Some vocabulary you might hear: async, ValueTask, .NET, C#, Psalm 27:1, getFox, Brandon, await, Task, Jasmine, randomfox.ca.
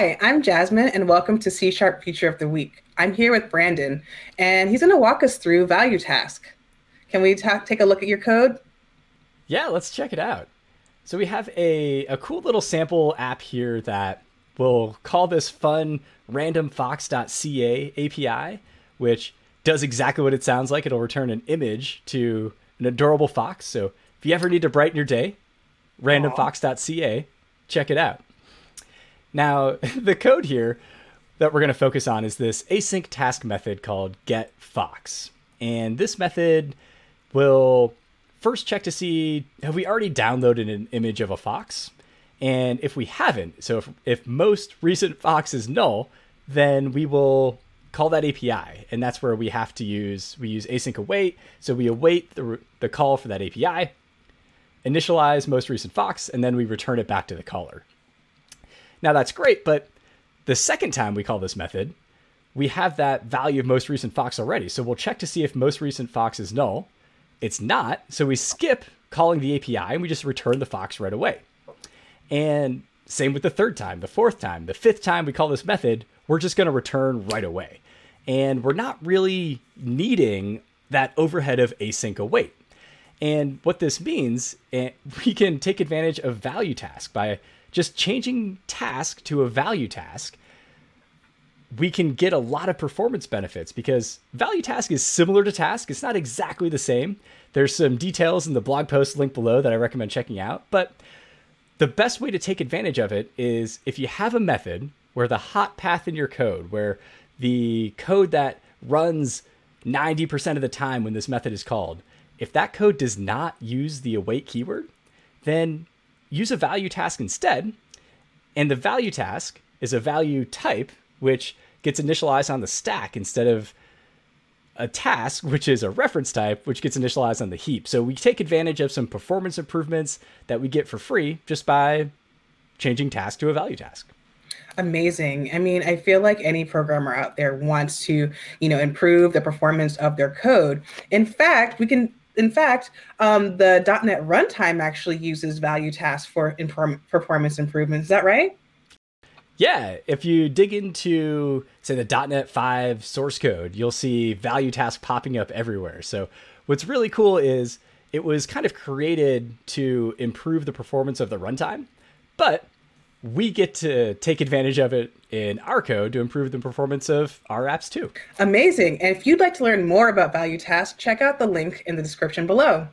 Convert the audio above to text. Hi, I'm Jasmine, and welcome to C# Feature of the Week. I'm here with Brandon, and he's going to walk us through ValueTask. Can we take a look at your code? Yeah, let's check it out. So we have a cool little sample app here that we'll call this fun randomfox.ca API, which does exactly what it sounds like. It'll return an image to an adorable fox. So if you ever need to brighten your day, randomfox.ca, check it out. Now, the code here that we're going to focus on is this async task method called getFox. And this method will first check to see, have we already downloaded an image of a fox? And if we haven't, so if most recent fox is null, then we will call that API. And that's where we have to use async await. So we await the call for that API, initialize most recent fox, and then we return it back to the caller. Now that's great, but the second time we call this method, we have that value of most recent fox already. So we'll check to see if most recent fox is null. It's not, so we skip calling the API and we just return the fox right away. And same with the third time, the fourth time, the fifth time we call this method, we're just gonna return right away. And we're not really needing that overhead of async await. And what this means, we can take advantage of ValueTask by just changing task to a value task. We can get a lot of performance benefits because value task is similar to task. It's not exactly the same. There's some details in the blog post link below that I recommend checking out. But the best way to take advantage of it is if you have a method where the hot path in your code, where the code that runs 90% of the time when this method is called, if that code does not use the await keyword, then use a value task instead. And the value task is a value type, which gets initialized on the stack instead of a task, which is a reference type, which gets initialized on the heap. So we take advantage of some performance improvements that we get for free just by changing task to a value task. Amazing. I mean, I feel like any programmer out there wants to, improve the performance of their code. In fact, the .NET runtime actually uses value tasks for performance improvements. Is that right? Yeah. If you dig into, say, the .NET 5 source code, you'll see value tasks popping up everywhere. So what's really cool is it was kind of created to improve the performance of the runtime, but we get to take advantage of it in our code to improve the performance of our apps too. Amazing. And if you'd like to learn more about ValueTask, check out the link in the description below.